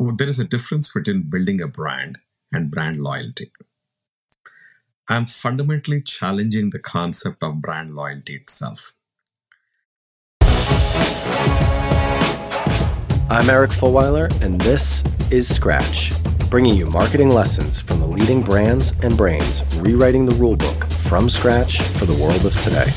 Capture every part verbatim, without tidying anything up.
well, there is a difference between building a brand and brand loyalty. I'm fundamentally challenging the concept of brand loyalty itself. I'm Eric Fulweiler, and this is Scratch, bringing you marketing lessons from the leading brands and brains rewriting the rulebook from scratch for the world of today.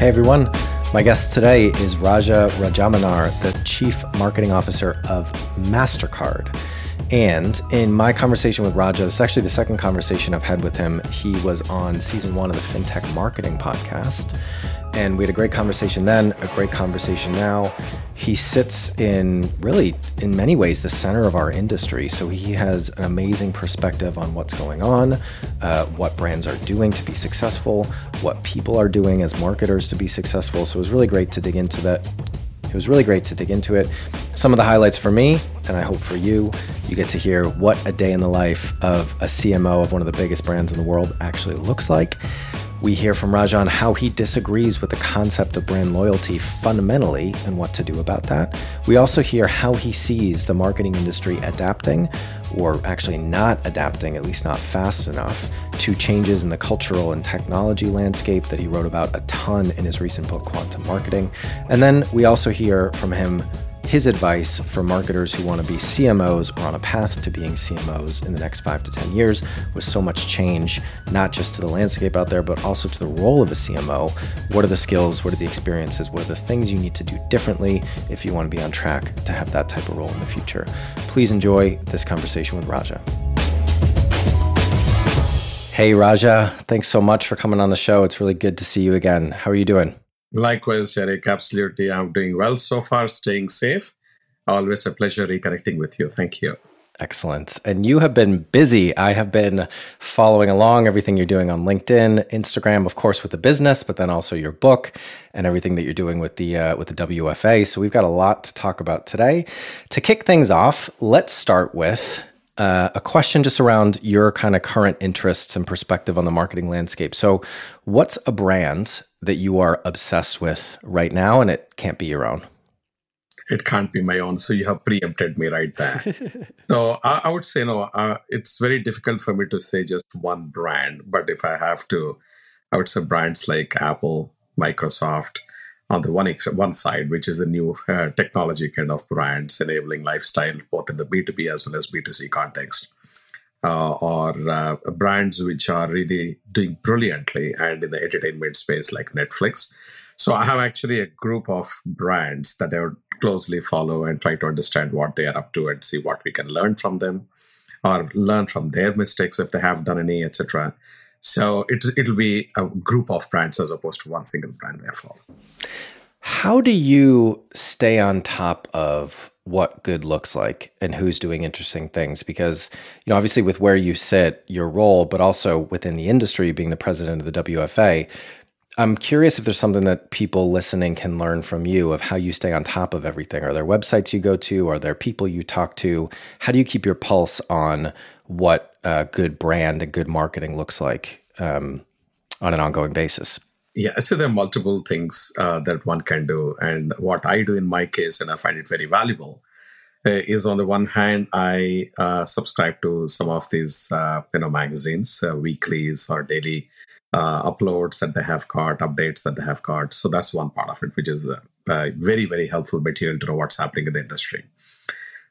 Hey everyone, my guest today is Raja Rajamannar, the Chief Marketing Officer of MasterCard. And in my conversation with Raja, this is actually the second conversation I've had with him. He was on season one of the FinTech Marketing Podcast. And we had a great conversation then, a great conversation now. He sits in really, in many ways, the center of our industry. So he has an amazing perspective on what's going on, uh, what brands are doing to be successful, what people are doing as marketers to be successful. So it was really great to dig into that. It was really great to dig into it. Some of the highlights for me, and I hope for you, you get to hear what a day in the life of a C M O of one of the biggest brands in the world actually looks like. We hear from Raja on how he disagrees with the concept of brand loyalty fundamentally and what to do about that. We also hear how he sees the marketing industry adapting, or actually not adapting, at least not fast enough, to changes in the cultural and technology landscape that he wrote about a ton in his recent book, Quantum Marketing. And then we also hear from him his advice for marketers who want to be C M Os or on a path to being C M Os in the next five to ten years, with so much change, not just to the landscape out there, but also to the role of a C M O. What are the skills? What are the experiences? What are the things you need to do differently if you want to be on track to have that type of role in the future? Please enjoy this conversation with Raja. Hey, Raja, thanks so much for coming on the show. It's really good to see you again. How are you doing? Likewise, Eric, absolutely. I'm doing well so far, staying safe. Always a pleasure reconnecting with you. Thank you. Excellent. And you have been busy. I have been following along everything you're doing on LinkedIn, Instagram, of course, with the business, but then also your book and everything that you're doing with the uh, with the W F A. So we've got a lot to talk about today. To kick things off, let's start with Uh, a question just around your kind of current interests and perspective on the marketing landscape. So what's a brand that you are obsessed with right now, and it can't be your own? It can't be my own. So you have preempted me right there. So I, I would say, no, uh, it's very difficult for me to say just one brand. But if I have to, I would say brands like Apple, Microsoft, on the one ex- one side, which is a new uh, technology kind of brands enabling lifestyle, both in the B two B as well as B two C context, uh, or uh, brands which are really doing brilliantly and in the entertainment space like Netflix. So I have actually a group of brands that I would closely follow and try to understand what they are up to and see what we can learn from them or learn from their mistakes if they have done any, et cetera. So it, it'll be a group of brands as opposed to one single brand. Therefore, how do you stay on top of what good looks like and who's doing interesting things? Because, you know, obviously with where you sit, your role, but also within the industry, being the president of the W F A, I'm curious if there's something that people listening can learn from you of how you stay on top of everything. Are there websites you go to? Are there people you talk to? How do you keep your pulse on what a good brand and good marketing looks like um, on an ongoing basis? Yeah, so there are multiple things uh, that one can do. And what I do in my case, and I find it very valuable, uh, is on the one hand, I uh, subscribe to some of these uh, you know, magazines, uh, weeklies or daily Uh, uploads that they have got, updates that they have got. So that's one part of it, which is uh, uh, very, very helpful material to know what's happening in the industry.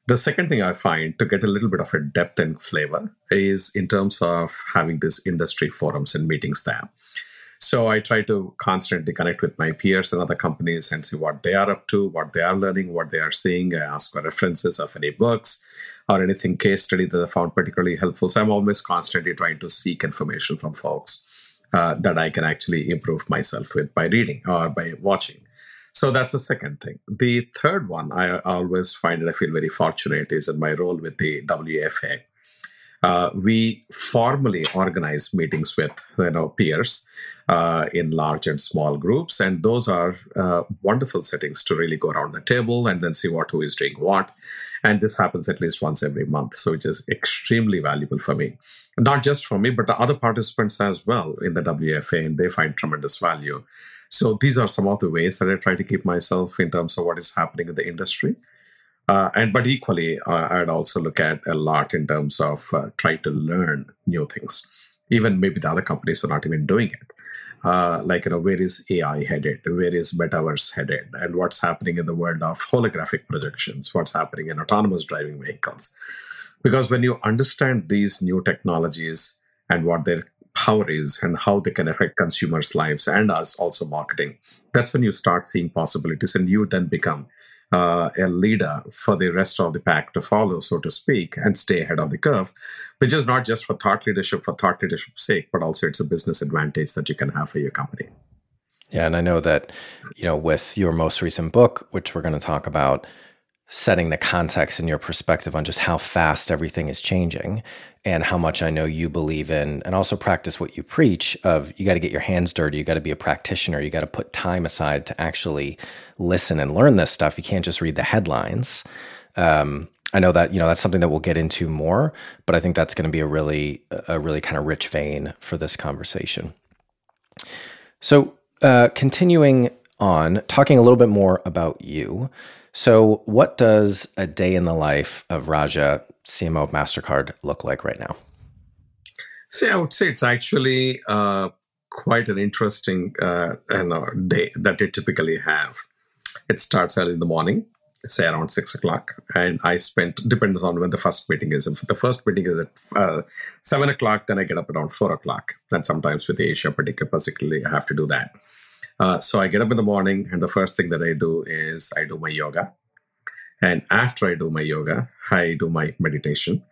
The second thing I find to get a little bit of a depth and flavor is in terms of having these industry forums and meetings there. So I try to constantly connect with my peers and other companies and see what they are up to, what they are learning, what they are seeing. I ask for references of any books or anything case study that I found particularly helpful. So I'm always constantly trying to seek information from folks Uh, that I can actually improve myself with by reading or by watching. So that's the second thing. The third one I always find that I feel very fortunate is in my role with the W F A. Uh, we formally organize meetings with you know peers uh, in large and small groups, and those are uh, wonderful settings to really go around the table and then see what who is doing what. And this happens at least once every month, so which is extremely valuable for me, not just for me, but the other participants as well in the W F A, and they find tremendous value. So these are some of the ways that I try to keep myself in terms of what is happening in the industry. Uh, and but equally, uh, I'd also look at a lot in terms of uh, trying to learn new things, even maybe the other companies are not even doing it. Uh, like, you know, where is A I headed? Where is metaverse headed? And what's happening in the world of holographic projections? What's happening in autonomous driving vehicles? Because when you understand these new technologies and what their power is and how they can affect consumers' lives and us also marketing, that's when you start seeing possibilities, and you then become uh, a leader for the rest of the pack to follow, so to speak, and stay ahead of the curve, which is not just for thought leadership, for thought leadership's sake, but also it's a business advantage that you can have for your company. Yeah, and I know that, you know, with your most recent book, which we're going to talk about, setting the context and your perspective on just how fast everything is changing and how much I know you believe in, and also practice what you preach of you got to get your hands dirty, you got to be a practitioner, you got to put time aside to actually listen and learn this stuff. You can't just read the headlines. Um, I know that, you know, that's something that we'll get into more, but I think that's going to be a really, a really kind of rich vein for this conversation. So uh, continuing on, talking a little bit more about you. So what does a day in the life of Raja, C M O of MasterCard, look like right now? See, I would say it's actually uh, quite an interesting uh, day that they typically have. It starts early in the morning, say around six o'clock, and I spend, depending on when the first meeting is. If the first meeting is at uh, seven o'clock, then I get up around four o'clock. And sometimes with Asia particularly, I have to do that. Uh, so I get up in the morning, and the first thing that I do is I do my yoga. And after I do my yoga, I do my meditation.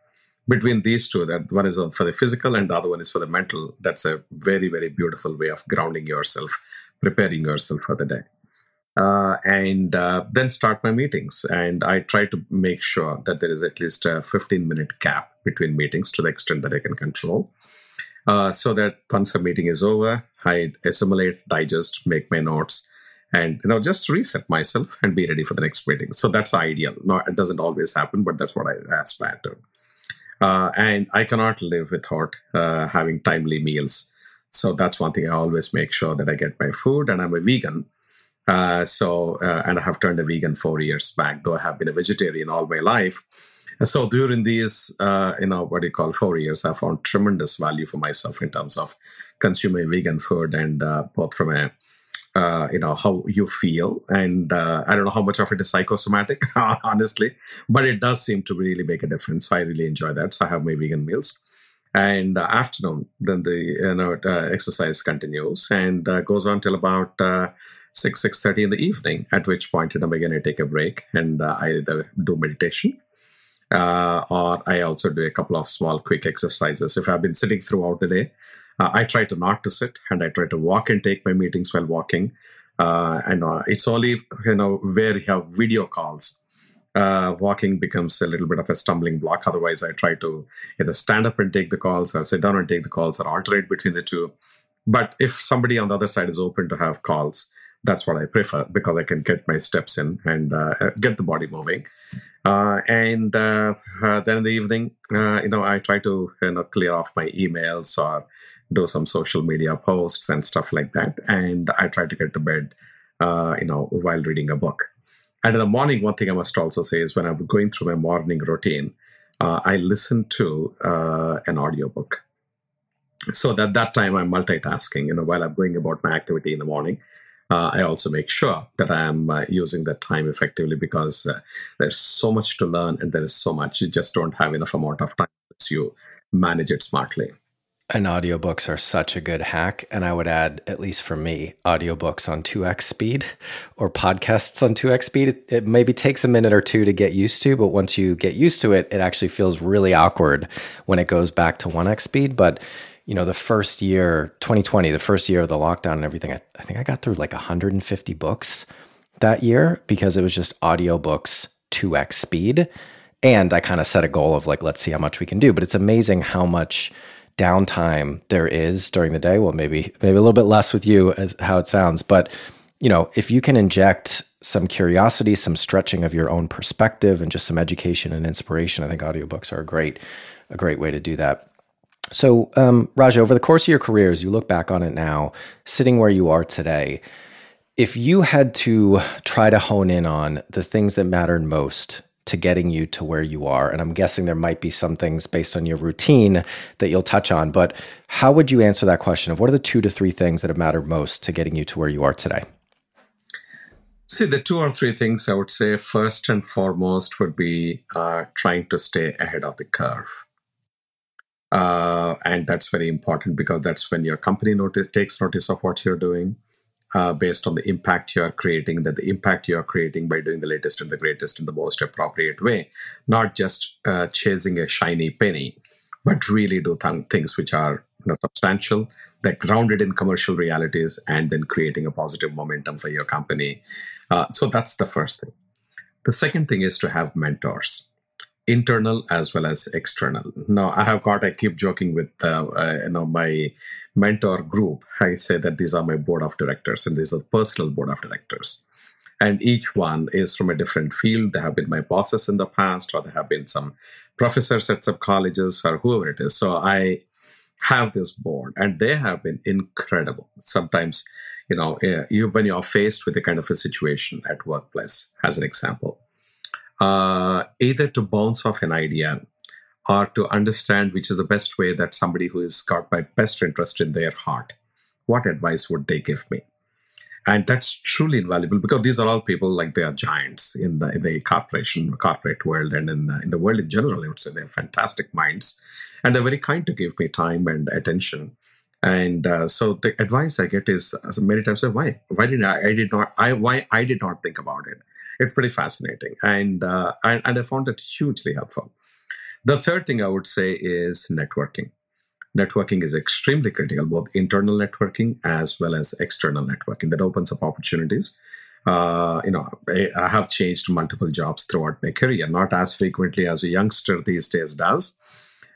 Between these two, that one is for the physical and the other one is for the mental. That's a very, very beautiful way of grounding yourself, preparing yourself for the day. Uh, and uh, then start my meetings. And I try to make sure that there is at least a fifteen-minute gap between meetings to the extent that I can control. Uh, so that once a meeting is over, I assimilate, digest, make my notes, and you know just reset myself and be ready for the next meeting. So that's ideal. No, it doesn't always happen, but that's what I aspire to. Uh, and I cannot live without uh, having timely meals. So that's one thing I always make sure that I get my food, and I'm a vegan. Uh, so uh, and I have turned a vegan four years back, though I have been a vegetarian all my life. So during these, uh, you know, what do you call four years, I found tremendous value for myself in terms of consuming vegan food, and uh, both from a, uh, you know, how you feel. And uh, I don't know how much of it is psychosomatic, honestly, but it does seem to really make a difference. So I really enjoy that. So I have my vegan meals. And uh, afternoon, then the you know, uh, exercise continues and uh, goes on till about uh, six, six thirty in the evening, at which point, you know, again, I take a break and uh, I either do meditation. Uh, or I also do a couple of small quick exercises. If I've been sitting throughout the day, uh, I try to not to sit, and I try to walk and take my meetings while walking. Uh, and uh, it's only, you know, where you have video calls, uh, walking becomes a little bit of a stumbling block. Otherwise, I try to either stand up and take the calls, or sit down and take the calls, or alternate between the two. But if somebody on the other side is open to have calls, that's what I prefer, because I can get my steps in and uh, get the body moving. Uh, and uh, uh, then in the evening, uh, you know, I try to you know clear off my emails or do some social media posts and stuff like that. And I try to get to bed, uh, you know, while reading a book. And in the morning, one thing I must also say is when I'm going through my morning routine, uh, I listen to uh, an audiobook. So that that time I'm multitasking, you know, while I'm going about my activity in the morning. Uh, I also make sure that I am uh, using that time effectively, because uh, there's so much to learn, and there is so much. You just don't have enough amount of time unless you manage it smartly. And audiobooks are such a good hack. And I would add, at least for me, audiobooks on two x speed or podcasts on two x speed. It, it maybe takes a minute or two to get used to, but once you get used to it, it actually feels really awkward when it goes back to one x speed. But you know, the first year, twenty twenty, the first year of the lockdown and everything, I, I think I got through like one hundred fifty books that year, because it was just audiobooks two x speed. And I kind of set a goal of like, let's see how much we can do. But it's amazing how much downtime there is during the day. Well, maybe maybe a little bit less with you, as how it sounds. But you know, if you can inject some curiosity, some stretching of your own perspective, and just some education and inspiration, I think audiobooks are a great a great way to do that. So, um, Raja, over the course of your career, as you look back on it now, sitting where you are today, if you had to try to hone in on the things that mattered most to getting you to where you are, and I'm guessing there might be some things based on your routine that you'll touch on, but how would you answer that question of what are the two to three things that have mattered most to getting you to where you are today? See, the two or three things I would say first and foremost would be uh, trying to stay ahead of the curve. Uh, and that's very important because that's when your company notice, takes notice of what you're doing uh, based on the impact you are creating, that the impact you are creating by doing the latest and the greatest in the most appropriate way, not just uh, chasing a shiny penny, but really do th- things which are you know, substantial, that grounded in commercial realities, and then creating a positive momentum for your company. Uh, so that's the first thing. The second thing is to have mentors, internal as well as external. Now, I have got, I keep joking with uh, uh, you know my mentor group. I say that these are my board of directors, and these are the personal board of directors. And each one is from a different field. They have been my bosses in the past, or they have been some professors at some colleges, or whoever it is. So I have this board, and they have been incredible. Sometimes, you know, you, when you're faced with a kind of a situation at workplace, as an example, Uh, either to bounce off an idea or to understand which is the best way that somebody who has got my best interest in their heart, what advice would they give me? And that's truly invaluable because these are all people like they are giants in the, in the corporation, corporate world, and in the, in the world in general. I would say they're fantastic minds, and they're very kind to give me time and attention. And uh, so the advice I get is as many times, why? Why did I, I did not? I why I did not think about it. It's pretty fascinating, and, uh, and and I found it hugely helpful. The third thing I would say is networking. Networking is extremely critical, both internal networking as well as external networking. That opens up opportunities. Uh, you know, I have changed multiple jobs throughout my career, not as frequently as a youngster these days does,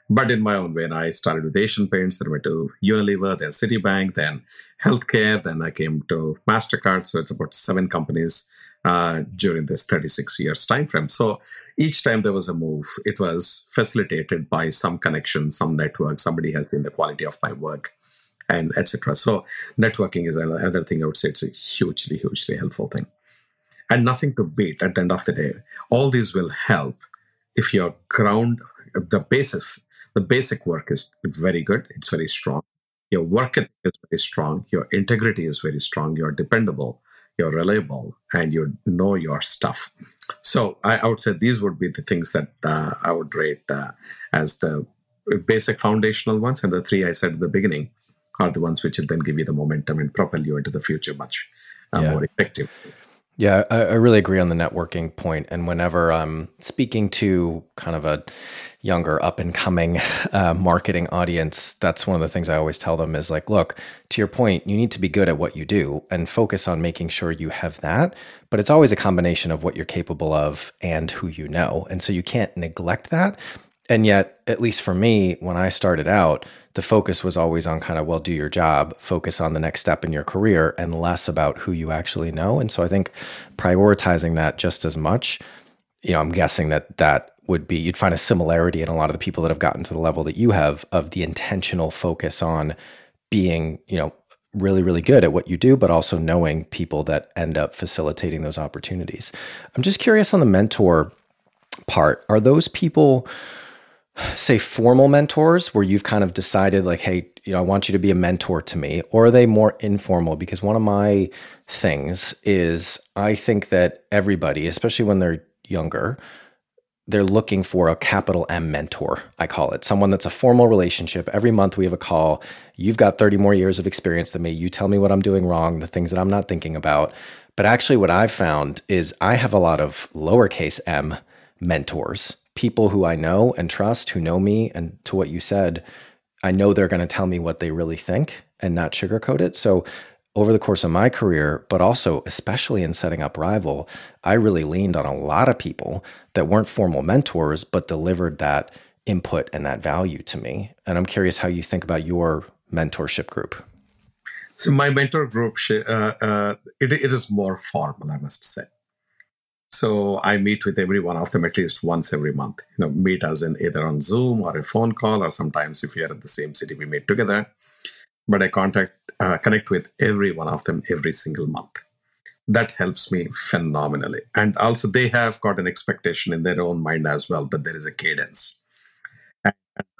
but in my own way. And I started with Asian Paints, then went to Unilever, then Citibank, then healthcare, then I came to MasterCard. So it's about seven companies Uh, during this thirty-six years time frame. So each time there was a move, it was facilitated by some connection, some network, somebody has seen the quality of my work, and et cetera. So networking is another thing I would say it's a hugely, hugely helpful thing. And nothing to beat at the end of the day. All these will help if your ground, the basis, the basic work is very good, it's very strong. Your work ethic is very strong, your integrity is very strong, you're dependable, you're reliable, and you know your stuff. So I, I would say these would be the things that uh, I would rate uh, as the basic foundational ones. And the three I said at the beginning are the ones which will then give you the momentum and propel you into the future much uh, yeah. more effective. Yeah, I, I really agree on the networking point. And whenever I'm speaking to kind of a younger up and coming uh, marketing audience, that's one of the things I always tell them is like, look, to your point, you need to be good at what you do and focus on making sure you have that. But it's always a combination of what you're capable of and who you know. And so you can't neglect that. And yet, at least for me, when I started out, the focus was always on kind of, well, do your job, focus on the next step in your career, and less about who you actually know. And so I think prioritizing that just as much, you know, I'm guessing that that would be, you'd find a similarity in a lot of the people that have gotten to the level that you have of the intentional focus on being, you know, really, really good at what you do, but also knowing people that end up facilitating those opportunities. I'm just curious on the mentor part. Are those people, say, formal mentors where you've kind of decided like, hey, you know, I want you to be a mentor to me, or are they more informal? Because one of my things is I think that everybody, especially when they're younger, they're looking for a capital M mentor, I call it. Someone that's a formal relationship. Every month we have a call. You've got thirty more years of experience than me. You tell me what I'm doing wrong, the things that I'm not thinking about. But actually what I've found is I have a lot of lowercase m mentors, people who I know and trust, who know me, and to what you said, I know they're going to tell me what they really think and not sugarcoat it. So over the course of my career, but also especially in setting up Rival, I really leaned on a lot of people that weren't formal mentors, but delivered that input and that value to me. And I'm curious how you think about your mentorship group. So my mentor group, uh, uh, it, it is more formal, I must say. So I meet with every one of them at least once every month. You know, meet as in either on Zoom or a phone call, or sometimes if we are in the same city, we meet together. But I contact, uh, connect with every one of them every single month. That helps me phenomenally. And also they have got an expectation in their own mind as well, that there is a cadence. And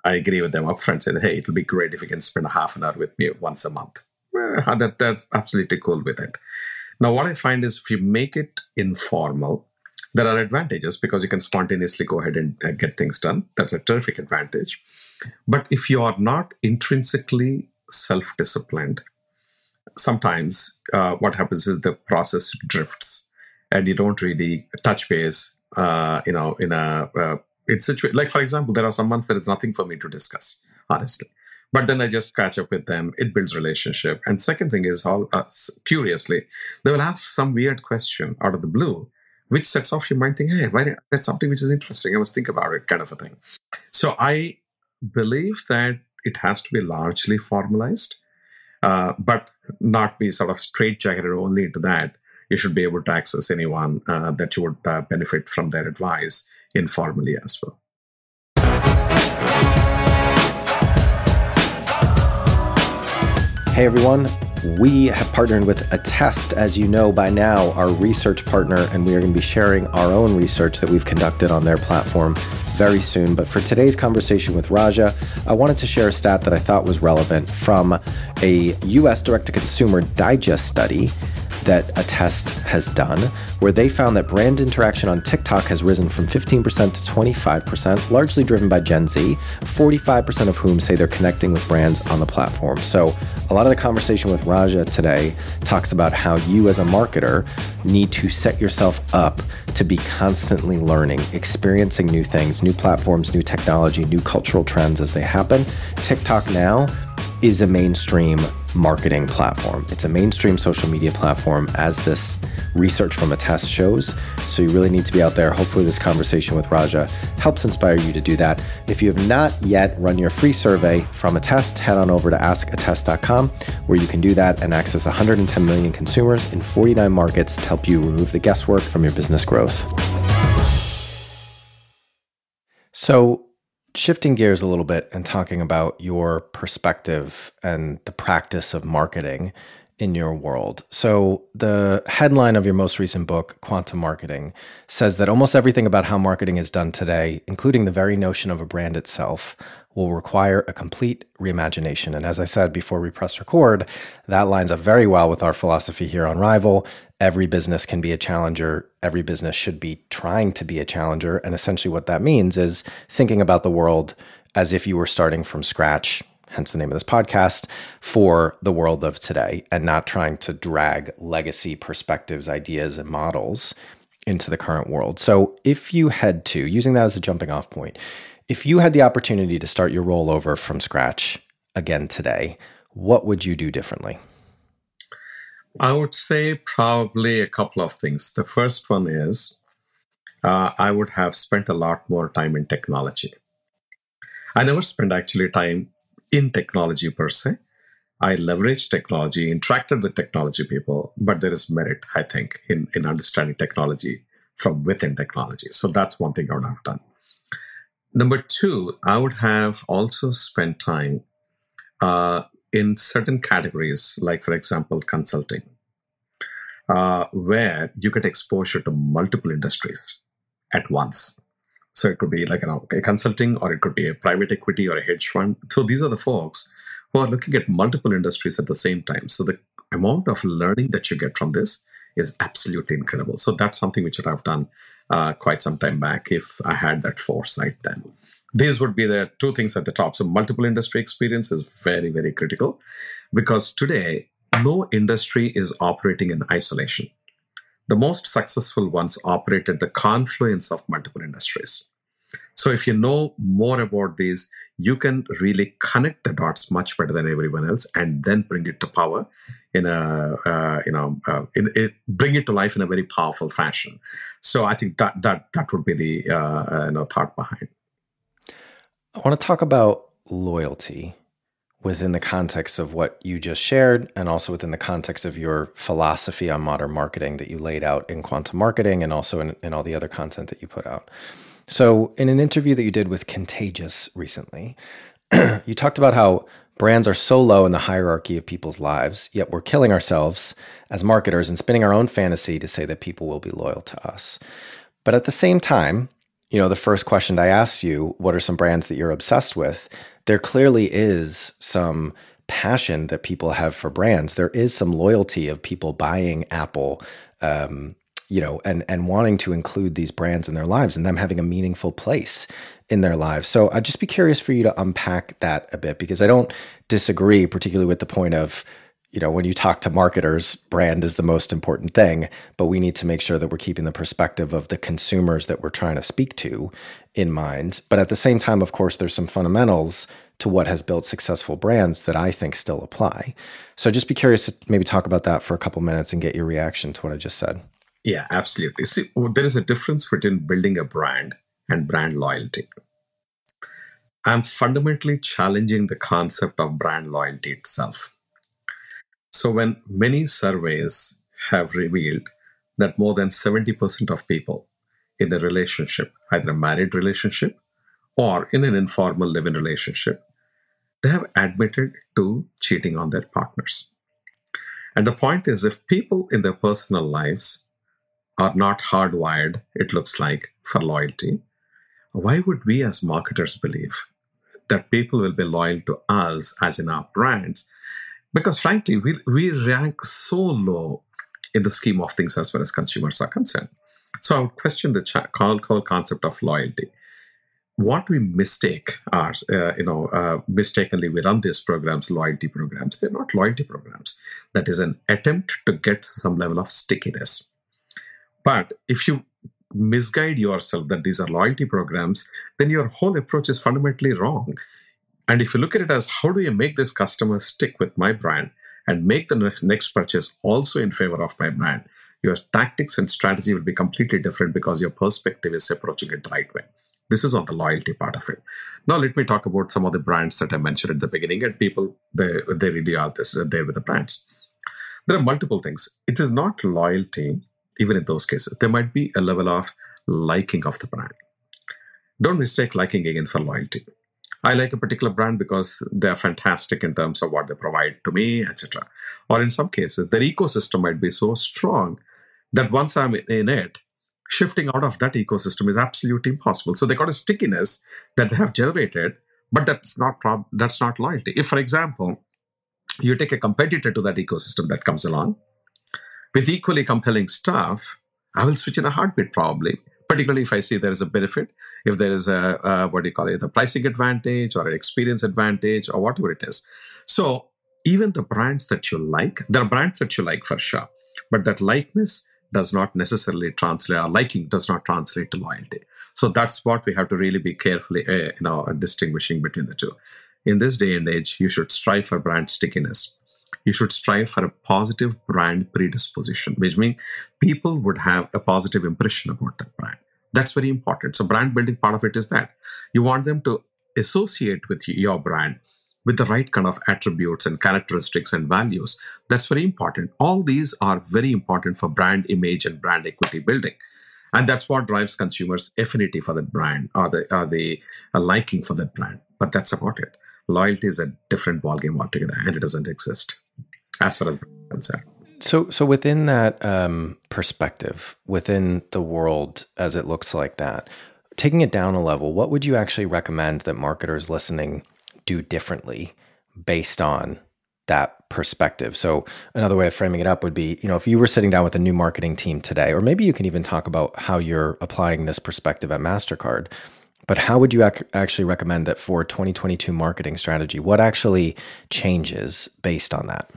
I agree with them upfront, saying, hey, it'll be great if you can spend a half an hour with me once a month. Well, that, that's absolutely cool with it. Now, what I find is if you make it informal, there are advantages because you can spontaneously go ahead and uh, get things done. That's a terrific advantage. But if you are not intrinsically self-disciplined, sometimes uh, what happens is the process drifts and you don't really touch base, uh, you know, in a, uh, it's situa- like, for example, there are some months there is nothing for me to discuss, honestly. But then I just catch up with them. It builds relationship. And second thing is, all uh, curiously, they will ask some weird question out of the blue, which sets off your mind thinking, hey, why, that's something which is interesting. I must think about it, kind of a thing. So I believe that it has to be largely formalized, uh, but not be sort of straitjacketed only into that. You should be able to access anyone uh, that you would uh, benefit from their advice informally as well. Hey everyone, we have partnered with Attest, as you know by now, our research partner, and we are going to be sharing our own research that we've conducted on their platform very soon. But for today's conversation with Raja, I wanted to share a stat that I thought was relevant from a U S direct-to-consumer digest study that Attest has done, where they found that brand interaction on TikTok has risen from fifteen percent to twenty-five percent, largely driven by Gen Z, forty-five percent of whom say they're connecting with brands on the platform. So a lot of the conversation with Raja today talks about how you as a marketer need to set yourself up to be constantly learning, experiencing new things, new platforms, new technology, new cultural trends as they happen. TikTok now is a mainstream marketing platform. It's a mainstream social media platform, as this research from Attest shows. So you really need to be out there. Hopefully this conversation with Raja helps inspire you to do that. If you have not yet run your free survey from Attest, head on over to ask attest dot com, where you can do that and access one hundred ten million consumers in forty-nine markets to help you remove the guesswork from your business growth. So shifting gears a little bit and talking about your perspective and the practice of marketing in your world. So the headline of your most recent book, Quantum Marketing, says that almost everything about how marketing is done today, including the very notion of a brand itself, will require a complete reimagination. And as I said before we press record, that lines up very well with our philosophy here on Rival. Every business can be a challenger. Every business should be trying to be a challenger. And essentially what that means is thinking about the world as if you were starting from scratch, hence the name of this podcast, for the world of today, and not trying to drag legacy perspectives, ideas, and models into the current world. So if you had to, using that as a jumping off point, if you had the opportunity to start your rollover from scratch again today, what would you do differently? I would say probably a couple of things. The first one is uh, I would have spent a lot more time in technology. I never spent actually time in technology per se. I leveraged technology, interacted with technology people, but there is merit, I think, in, in understanding technology from within technology. So that's one thing I would have done. Number two, I would have also spent time uh, in certain categories, like, for example, consulting, uh, where you get exposure to multiple industries at once. So it could be like an, a consulting, or it could be a private equity or a hedge fund. So these are the folks who are looking at multiple industries at the same time. So the amount of learning that you get from this is absolutely incredible. So that's something which I've done uh, quite some time back if I had that foresight then. These would be the two things at the top. So multiple industry experience is very, very critical, because today, no industry is operating in isolation. The most successful ones operate at the confluence of multiple industries. So if you know more about these, you can really connect the dots much better than everyone else and then bring it to power in a uh, you know uh, in, it, bring it to life in a very powerful fashion. So I think that that that would be the uh, you know thought behind. I want to talk about loyalty within the context of what you just shared, and also within the context of your philosophy on modern marketing that you laid out in Quantum Marketing, and also in, in all the other content that you put out. So in an interview that you did with Contagious recently, you talked about how brands are so low in the hierarchy of people's lives, yet we're killing ourselves as marketers and spinning our own fantasy to say that people will be loyal to us. But at the same time, you know, the first question I asked you, what are some brands that you're obsessed with? There clearly is some passion that people have for brands. There is some loyalty of people buying Apple, um, you know, and and wanting to include these brands in their lives and them having a meaningful place in their lives. So I'd just be curious for you to unpack that a bit, because I don't disagree particularly with the point of, you know, when you talk to marketers, brand is the most important thing, but we need to make sure that we're keeping the perspective of the consumers that we're trying to speak to in mind. But at the same time, of course, there's some fundamentals to what has built successful brands that I think still apply. So just be curious to maybe talk about that for a couple minutes and get your reaction to what I just said. Yeah, absolutely. See, there is a difference between building a brand and brand loyalty. I'm fundamentally challenging the concept of brand loyalty itself. So when many surveys have revealed that more than seventy percent of people in a relationship, either a married relationship or in an informal live-in relationship, they have admitted to cheating on their partners. And the point is, if people in their personal lives are not hardwired, it looks like, for loyalty, why would we as marketers believe that people will be loyal to us as in our brands? Because frankly, we we rank so low in the scheme of things as far as consumers are concerned. So I would question the ch- whole, whole concept of loyalty. What we mistake are, uh, you know, uh, mistakenly we run these programs, loyalty programs. They're not loyalty programs. That is an attempt to get some level of stickiness. But if you misguide yourself that these are loyalty programs, then your whole approach is fundamentally wrong. And if you look at it as, how do you make this customer stick with my brand and make the next, next purchase also in favor of my brand, your tactics and strategy will be completely different because your perspective is approaching it the right way. This is on the loyalty part of it. Now, let me talk about some of the brands that I mentioned at the beginning, and people, they, they really are this, there with the brands. There are multiple things. It is not loyalty, even in those cases. There might be a level of liking of the brand. Don't mistake liking again for loyalty. I like a particular brand because they're fantastic in terms of what they provide to me, et cetera. Or in some cases, their ecosystem might be so strong that once I'm in it, shifting out of that ecosystem is absolutely impossible. So they got a stickiness that they have generated, but that's not prob- that's not loyalty. If, for example, you take a competitor to that ecosystem that comes along with equally compelling stuff, I will switch in a heartbeat probably. Particularly if I see there is a benefit, if there is a, uh, what do you call it, a pricing advantage or an experience advantage or whatever it is. So even the brands that you like, there are brands that you like for sure, but that likeness does not necessarily translate, or liking does not translate to loyalty. So that's what we have to really be carefully uh, you know, distinguishing between the two. In this day and age, you should strive for brand stickiness. You should strive for a positive brand predisposition, which means people would have a positive impression about that brand. That's very important. So brand building, part of it is that. You want them to associate with your brand with the right kind of attributes and characteristics and values. That's very important. All these are very important for brand image and brand equity building. And that's what drives consumers' affinity for that brand or the, or the liking for that brand. But that's about it. Loyalty is a different ballgame altogether, and it doesn't exist as far as I'm concerned. So, so within that um, perspective, within the world as it looks like that, taking it down a level, what would you actually recommend that marketers listening do differently based on that perspective? So another way of framing it up would be, you know, if you were sitting down with a new marketing team today, or maybe you can even talk about how you're applying this perspective at MasterCard, but how would you ac- actually recommend that for twenty twenty-two marketing strategy? What actually changes based on that?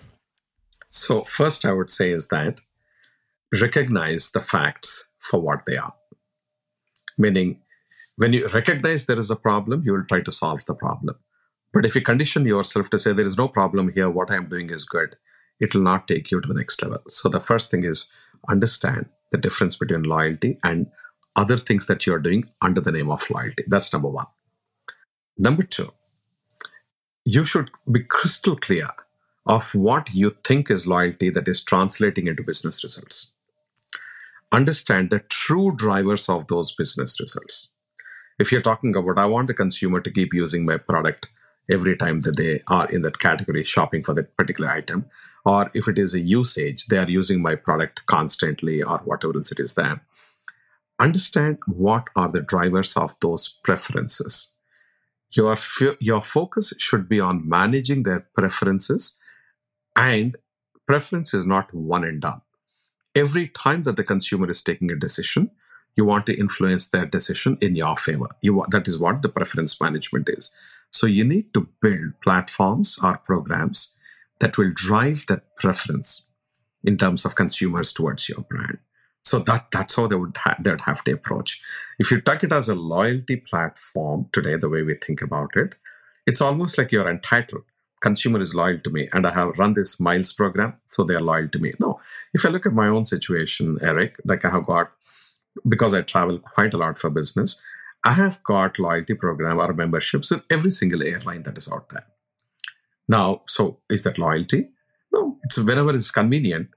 So first I would say is that recognize the facts for what they are. Meaning, when you recognize there is a problem, you will try to solve the problem. But if you condition yourself to say there is no problem here, what I'm doing is good, it will not take you to the next level. So the first thing is understand the difference between loyalty and other things that you're doing under the name of loyalty. That's number one. Number two, you should be crystal clear of what you think is loyalty that is translating into business results. Understand the true drivers of those business results. If you're talking about, I want the consumer to keep using my product every time that they are in that category shopping for that particular item, or if it is a usage, they are using my product constantly or whatever else it is there. Understand what are the drivers of those preferences. Your, your focus should be on managing their preferences, and preference is not one and done. Every time that the consumer is taking a decision, you want to influence their decision in your favor. You want, that is what the preference management is. So you need to build platforms or programs that will drive that preference in terms of consumers towards your brand. So that, that's how they would ha- they'd have to approach. If you tuck it as a loyalty platform today, the way we think about it, it's almost like you're entitled. Consumer is loyal to me, and I have run this miles program, so they're loyal to me. No, if I look at my own situation, Eric, like I have got, because I travel quite a lot for business, I have got loyalty program or memberships with every single airline that is out there. Now, so is that loyalty? No, it's whenever it's convenient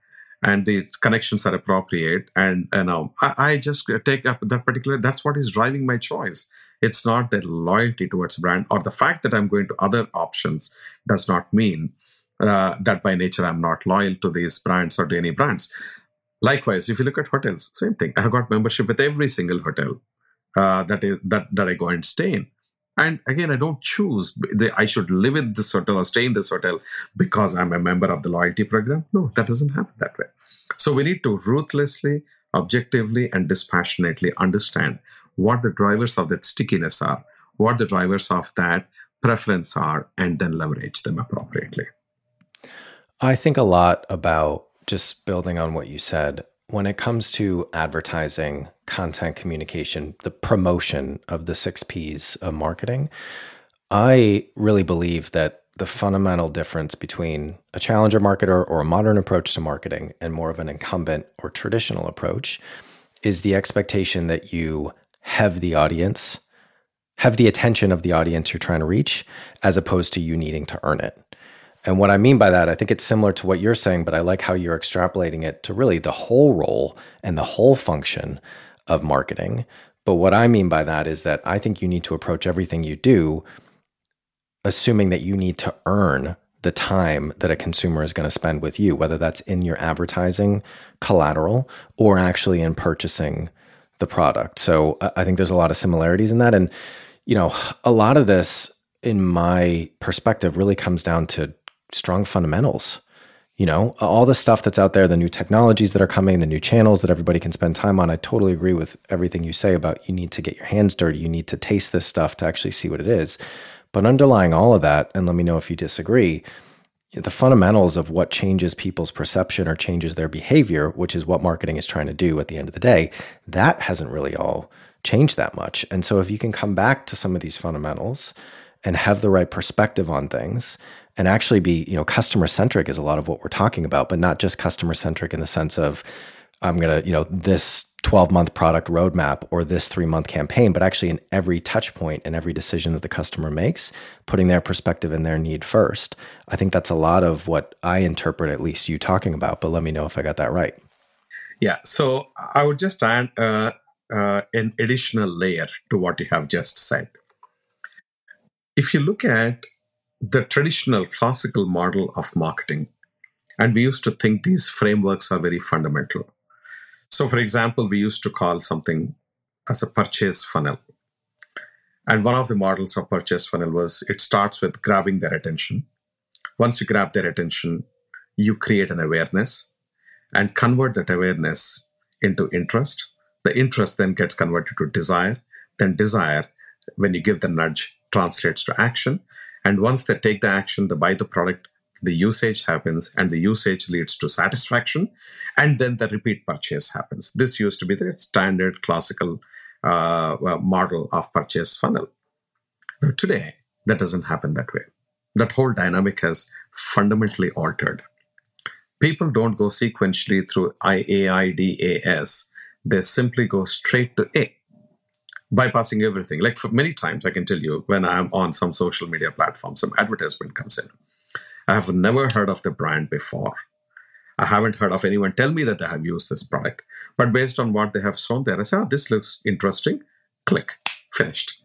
and the connections are appropriate, and you know, I, I just take up that particular, that's what is driving my choice. It's not the loyalty towards brand, or the fact that I'm going to other options does not mean uh, that by nature I'm not loyal to these brands or to any brands. Likewise, if you look at hotels, same thing. I have got membership with every single hotel uh, that is that that I go and stay in. And again, I don't choose, the, I should live in this hotel or stay in this hotel because I'm a member of the loyalty program. No, that doesn't happen that way. So we need to ruthlessly, objectively, and dispassionately understand what the drivers of that stickiness are, what the drivers of that preference are, and then leverage them appropriately. I think a lot about, just building on what you said, when it comes to advertising, content, communication, the promotion of the six P's of marketing, I really believe that the fundamental difference between a challenger marketer or a modern approach to marketing and more of an incumbent or traditional approach is the expectation that you have the audience, have the attention of the audience you're trying to reach, as opposed to you needing to earn it. And what I mean by that, I think it's similar to what you're saying, but I like how you're extrapolating it to really the whole role and the whole function of marketing. But what I mean by that is that I think you need to approach everything you do, assuming that you need to earn the time that a consumer is going to spend with you, whether that's in your advertising collateral or actually in purchasing the product. So I think there's a lot of similarities in that. And, you know, a lot of this, in my perspective, really comes down to strong fundamentals. You know, all the stuff that's out there, the new technologies that are coming, the new channels that everybody can spend time on. I totally agree with everything you say about you need to get your hands dirty. You need to taste this stuff to actually see what it is. But underlying all of that, and let me know if you disagree, the fundamentals of what changes people's perception or changes their behavior, which is what marketing is trying to do at the end of the day, that hasn't really all changed that much. And so if you can come back to some of these fundamentals and have the right perspective on things, and actually be, you know, customer-centric is a lot of what we're talking about, but not just customer-centric in the sense of, I'm going to, you know, this twelve-month product roadmap or this three-month campaign, but actually in every touch point and every decision that the customer makes, putting their perspective and their need first. I think that's a lot of what I interpret, at least you talking about, but let me know if I got that right. Yeah, so I would just add uh, uh, an additional layer to what you have just said. If you look at the traditional classical model of marketing, and we used to think these frameworks are very fundamental. So for example, we used to call something as a purchase funnel. And one of the models of purchase funnel was it starts with grabbing their attention. Once you grab their attention, you create an awareness and convert that awareness into interest. The interest then gets converted to desire. Then desire, when you give the nudge, translates to action. And once they take the action, they buy the product, the usage happens, and the usage leads to satisfaction. And then the repeat purchase happens. This used to be the standard classical uh, model of purchase funnel. Now, today, that doesn't happen that way. That whole dynamic has fundamentally altered. People don't go sequentially through I A I D A S. They simply go straight to A, bypassing everything. Like for many times, I can tell you, when I'm on some social media platform, some advertisement comes in. I have never heard of the brand before. I haven't heard of anyone tell me that I have used this product. But based on what they have shown there, I say, oh, this looks interesting. Click. Finished.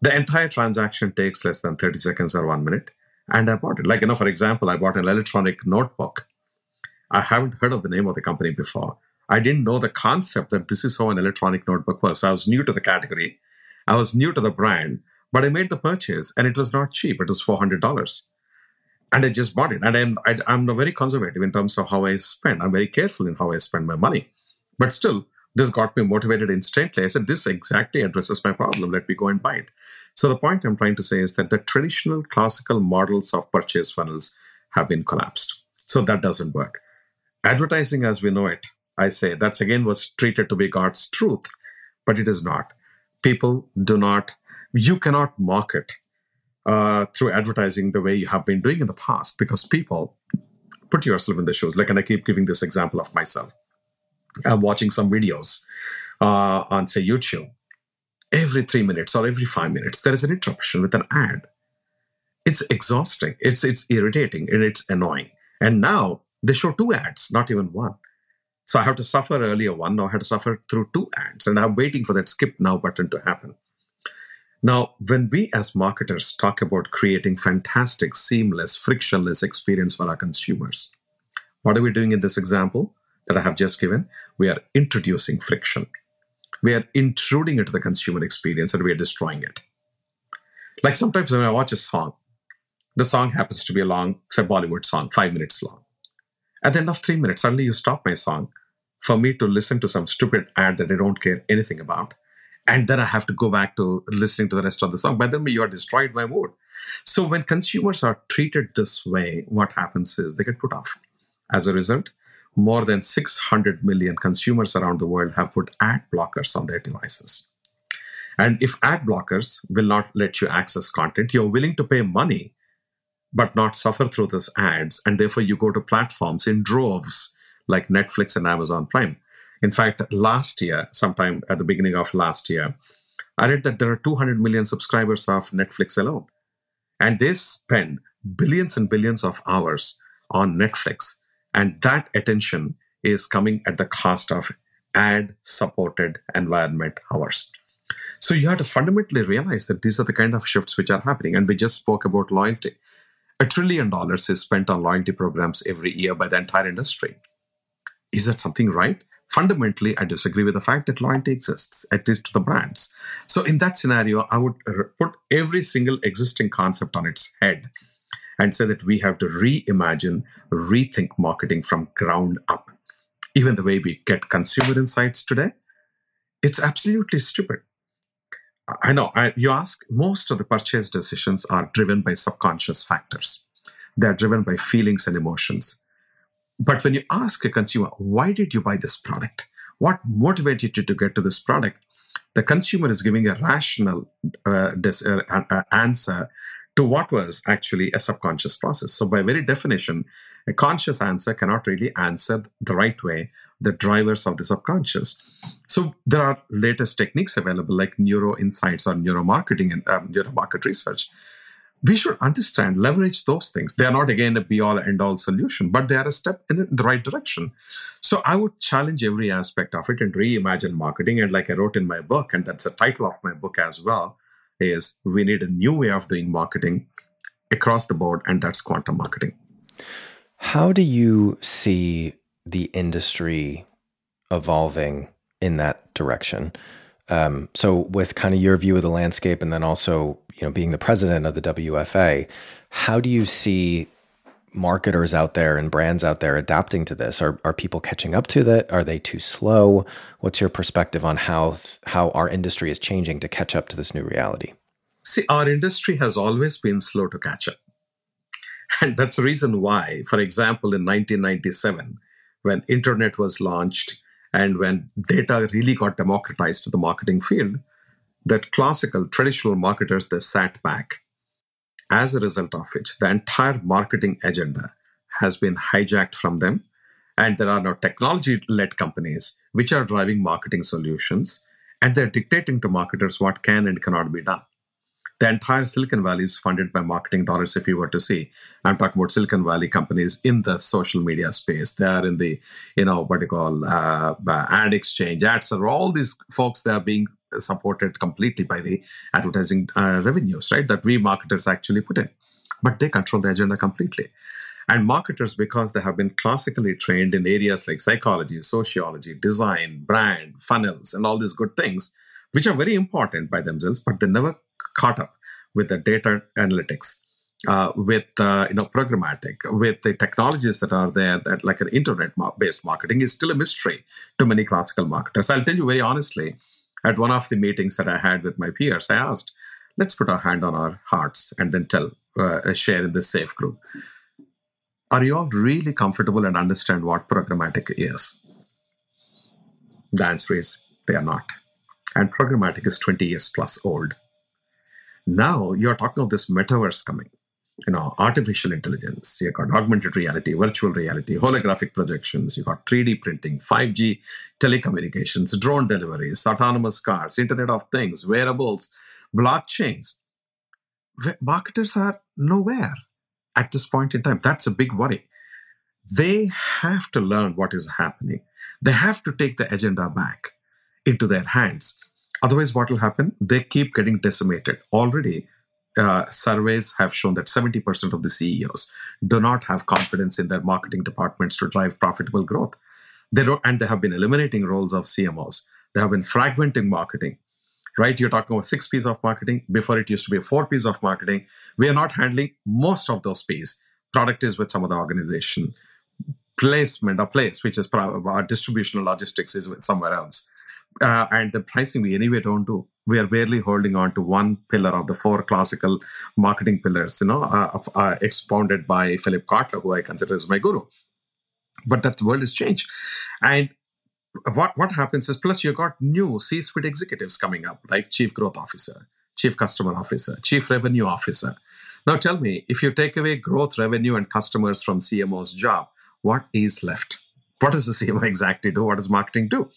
The entire transaction takes less than thirty seconds or one minute. And I bought it. Like, you know, for example, I bought an electronic notebook. I haven't heard of the name of the company before. I didn't know the concept that this is how an electronic notebook was. I was new to the category. I was new to the brand. But I made the purchase, and it was not cheap. It was four hundred dollars. And I just bought it. And I'm, I, I'm very conservative in terms of how I spend. I'm very careful in how I spend my money. But still, this got me motivated instantly. I said, this exactly addresses my problem. Let me go and buy it. So the point I'm trying to say is that the traditional classical models of purchase funnels have been collapsed. So that doesn't work. Advertising as we know it, I say, that's again was treated to be God's truth, but it is not. People do not, you cannot market uh, through advertising the way you have been doing in the past, because people put yourself in the shoes. Like, and I keep giving this example of myself. I'm watching some videos uh, on, say, YouTube. Every three minutes or every five minutes, there is an interruption with an ad. It's exhausting. It's, it's irritating and it's annoying. And now they show two ads, not even one. So I have to suffer earlier one. Now I have to suffer through two ads. And I'm waiting for that skip now button to happen. Now, when we as marketers talk about creating fantastic, seamless, frictionless experience for our consumers, what are we doing in this example that I have just given? We are introducing friction. We are intruding into the consumer experience and we are destroying it. Like sometimes when I watch a song, the song happens to be a long, say, Bollywood song, five minutes long. At the end of three minutes, suddenly you stop my song for me to listen to some stupid ad that I don't care anything about. And then I have to go back to listening to the rest of the song. By then, you are destroyed by mood. So when consumers are treated this way, what happens is they get put off. As a result, more than six hundred million consumers around the world have put ad blockers on their devices. And if ad blockers will not let you access content, you're willing to pay money, but not suffer through those ads. And therefore, you go to platforms in droves like Netflix and Amazon Prime. In fact, last year, sometime at the beginning of last year, I read that there are two hundred million subscribers of Netflix alone. And they spend billions and billions of hours on Netflix. And that attention is coming at the cost of ad-supported environment hours. So you have to fundamentally realize that these are the kind of shifts which are happening. And we just spoke about loyalty. A trillion dollars is spent on loyalty programs every year by the entire industry. Is that something right? Fundamentally, I disagree with the fact that loyalty exists, at least to the brands. So in that scenario, I would put every single existing concept on its head and say that we have to reimagine, rethink marketing from ground up. Even the way we get consumer insights today, it's absolutely stupid. I know, I, you ask, most of the purchase decisions are driven by subconscious factors. They're driven by feelings and emotions. But when you ask a consumer, why did you buy this product? What motivated you to get to this product? The consumer is giving a rational uh, dis- uh, uh, answer to what was actually a subconscious process. So by very definition, a conscious answer cannot really answer the right way the drivers of the subconscious. So there are latest techniques available like neuro insights or neuromarketing and um, neuromarket research. We should understand, leverage those things. They are not, again, a be-all, end-all solution, but they are a step in the right direction. So I would challenge every aspect of it and reimagine marketing. And like I wrote in my book, and that's the title of my book as well, is we need a new way of doing marketing across the board, and that's quantum marketing. How do you see the industry evolving in that direction? Um, so with kind of your view of the landscape and then also, you know, being the president of the W F A, how do you see marketers out there and brands out there adapting to this? Are are people catching up to that? Are they too slow? What's your perspective on how how our industry is changing to catch up to this new reality? See, our industry has always been slow to catch up. And that's the reason why, for example, in nineteen ninety-seven, when internet was launched and when data really got democratized to the marketing field, that classical, traditional marketers, they sat back. As a result of which, the entire marketing agenda has been hijacked from them. And there are now technology-led companies which are driving marketing solutions, and they're dictating to marketers what can and cannot be done. The entire Silicon Valley is funded by marketing dollars, if you were to see. I'm talking about Silicon Valley companies in the social media space. They are in the, you know, what you call uh, ad exchange, ads. Are all these folks that are being supported completely by the advertising uh, revenues, right, that we marketers actually put in. But they control the agenda completely. And marketers, because they have been classically trained in areas like psychology, sociology, design, brand, funnels, and all these good things, which are very important by themselves, but they never caught up with the data analytics, uh, with uh, you know programmatic, with the technologies that are there, that like an internet-based marketing is still a mystery to many classical marketers. I'll tell you very honestly, at one of the meetings that I had with my peers, I asked, let's put our hand on our hearts and then tell, uh, share in this safe group. Are you all really comfortable and understand what programmatic is? The answer is they are not. And programmatic is twenty years plus old. Now you're talking of this metaverse coming, you know, artificial intelligence, you've got augmented reality, virtual reality, holographic projections, you've got three D printing, five G telecommunications, drone deliveries, autonomous cars, Internet of Things, wearables, blockchains. Marketers are nowhere at this point in time. That's a big worry. They have to learn what is happening. They have to take the agenda back into their hands. Otherwise, what will happen? They keep getting decimated. Already, uh, surveys have shown that seventy percent of the C E Os do not have confidence in their marketing departments to drive profitable growth. They don't, and they have been eliminating roles of C M Os. They have been fragmenting marketing, right? You're talking about six P's of marketing. Before, it used to be four P's of marketing. We are not handling most of those P's. Product is with some other organization. Placement or place, which is our distribution logistics, is with somewhere else. Uh, and the pricing we anyway don't do. We are barely holding on to one pillar of the four classical marketing pillars, you know, uh, of, uh, expounded by Philip Kotler, who I consider as my guru. But that world has changed. And what, what happens is, plus you've got new C-suite executives coming up, like chief growth officer, chief customer officer, chief revenue officer. Now tell me, if you take away growth, revenue, and customers from C M O's job, what is left? What does the C M O exactly do? What does marketing do?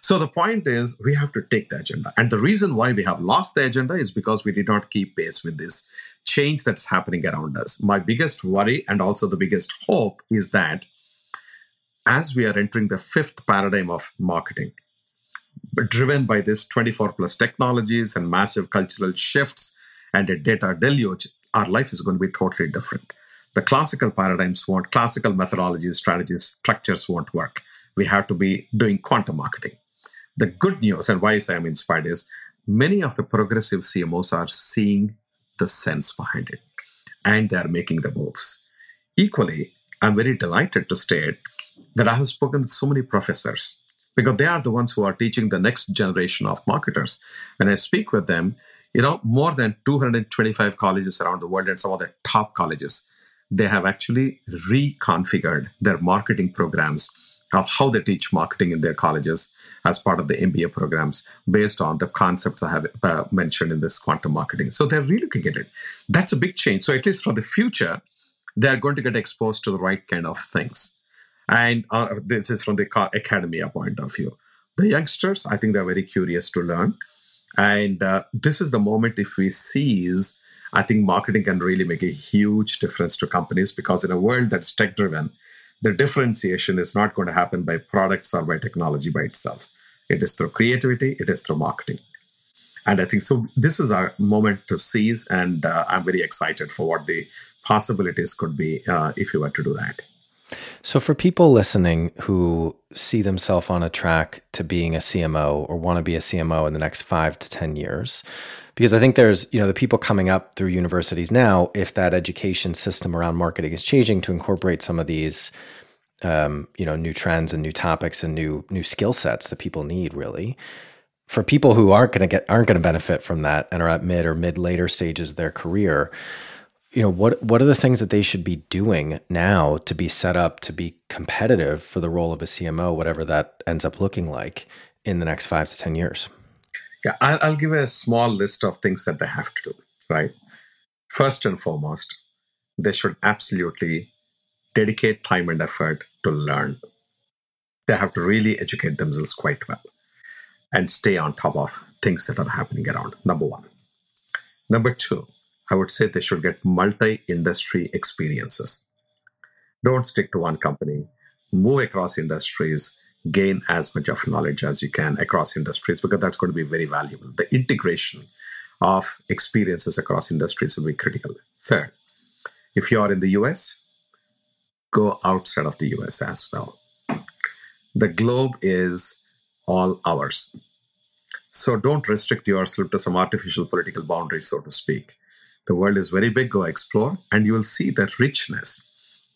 So the point is, we have to take the agenda. And the reason why we have lost the agenda is because we did not keep pace with this change that's happening around us. My biggest worry, and also the biggest hope, is that as we are entering the fifth paradigm of marketing, but driven by this twenty-four plus technologies and massive cultural shifts and a data deluge, our life is going to be totally different. The classical paradigms won't, classical methodologies, strategies, structures won't work. We have to be doing quantum marketing. The good news, and why I'm inspired, is many of the progressive C M Os are seeing the sense behind it, and they're making the moves. Equally, I'm very delighted to state that I have spoken with so many professors, because they are the ones who are teaching the next generation of marketers. When I speak with them, you know, more than two hundred twenty-five colleges around the world, and some of the top colleges, they have actually reconfigured their marketing programs of how they teach marketing in their colleges as part of the M B A programs based on the concepts I have uh, mentioned in this quantum marketing. So they're relooking at it. That's a big change. So at least for the future, they're going to get exposed to the right kind of things. And uh, this is from the academia point of view. The youngsters, I think they're very curious to learn. And uh, this is the moment, if we seize, I think marketing can really make a huge difference to companies, because in a world that's tech-driven, the differentiation is not going to happen by products or by technology by itself. It is through creativity. It is through marketing. And I think so this is our moment to seize, and uh, I'm very excited for what the possibilities could be uh, if you were to do that. So for people listening who see themselves on a track to being a C M O, or want to be a C M O in the next five to ten years, because I think there's, you know, the people coming up through universities now, if that education system around marketing is changing to incorporate some of these, um, you know, new trends and new topics and new, new skill sets that people need, really, for people who aren't going to get, aren't going to benefit from that and are at mid or mid later stages of their career, you know, what what are the things that they should be doing now to be set up to be competitive for the role of a C M O, whatever that ends up looking like in the next five to ten years? Yeah, I'll, I'll give a small list of things that they have to do, right? First and foremost, they should absolutely dedicate time and effort to learn. They have to really educate themselves quite well and stay on top of things that are happening around, number one. Number two, I would say they should get multi-industry experiences. Don't stick to one company. Move across industries. Gain as much of knowledge as you can across industries, because that's going to be very valuable. The integration of experiences across industries will be critical. Third, if you are in the U S, go outside of the U S as well. The globe is all ours. So don't restrict yourself to some artificial political boundary, so to speak. The world is very big. Go explore, and you will see the richness,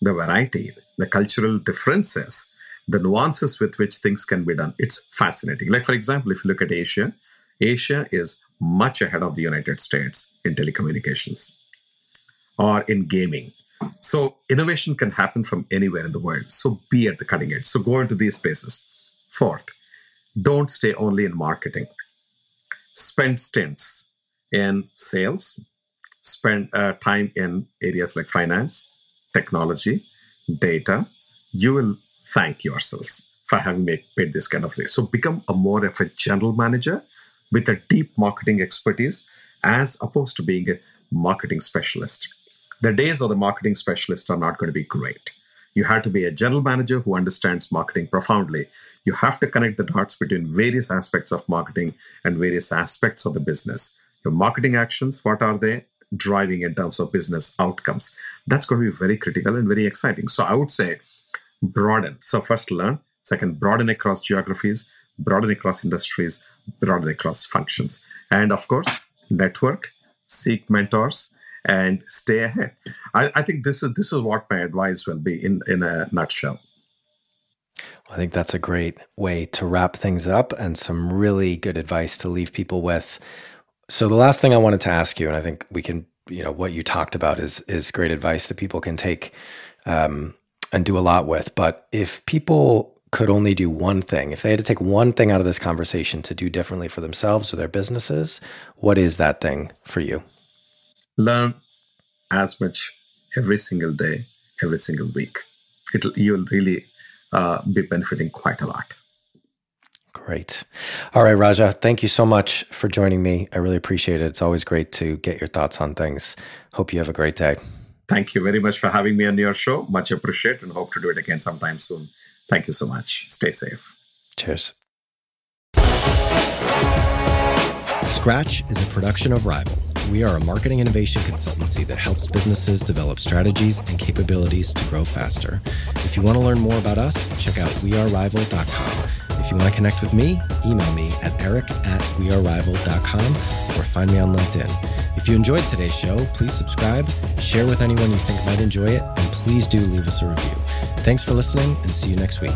the variety, the cultural differences, the nuances with which things can be done. It's fascinating. Like, for example, if you look at Asia, Asia is much ahead of the United States in telecommunications or in gaming. So innovation can happen from anywhere in the world. So be at the cutting edge. So go into these spaces. Fourth, don't stay only in marketing. Spend stints in sales. Spend uh, time in areas like finance, technology, data. You will thank yourselves for having made, made this kind of thing. So become a more of a general manager with a deep marketing expertise, as opposed to being a marketing specialist. The days of the marketing specialist are not going to be great. You have to be a general manager who understands marketing profoundly. You have to connect the dots between various aspects of marketing and various aspects of the business. Your marketing actions, what are they driving in terms of business outcomes? That's going to be very critical and very exciting. So I would say, broaden. So first learn, second broaden across geographies, broaden across industries, broaden across functions. And of course, network, seek mentors, and stay ahead. I, I think this is this is what my advice will be in, in a nutshell. I think that's a great way to wrap things up, and some really good advice to leave people with. So the last thing I wanted to ask you, and I think we can, you know, what you talked about is is great advice that people can take um and do a lot with. But if people could only do one thing, if they had to take one thing out of this conversation to do differently for themselves or their businesses, what is that thing for you? Learn as much every single day, every single week. It'll, you'll really uh, be benefiting quite a lot. Great. All right, Raja, thank you so much for joining me. I really appreciate it. It's always great to get your thoughts on things. Hope you have a great day. Thank you very much for having me on your show. Much appreciated, and hope to do it again sometime soon. Thank you so much. Stay safe. Cheers. Scratch is a production of Rival. We are a marketing innovation consultancy that helps businesses develop strategies and capabilities to grow faster. If you want to learn more about us, check out we are rival dot com. If you want to connect with me, email me at eric at we are rival dot com or find me on LinkedIn. If you enjoyed today's show, please subscribe, share with anyone you think might enjoy it, and please do leave us a review. Thanks for listening, and see you next week.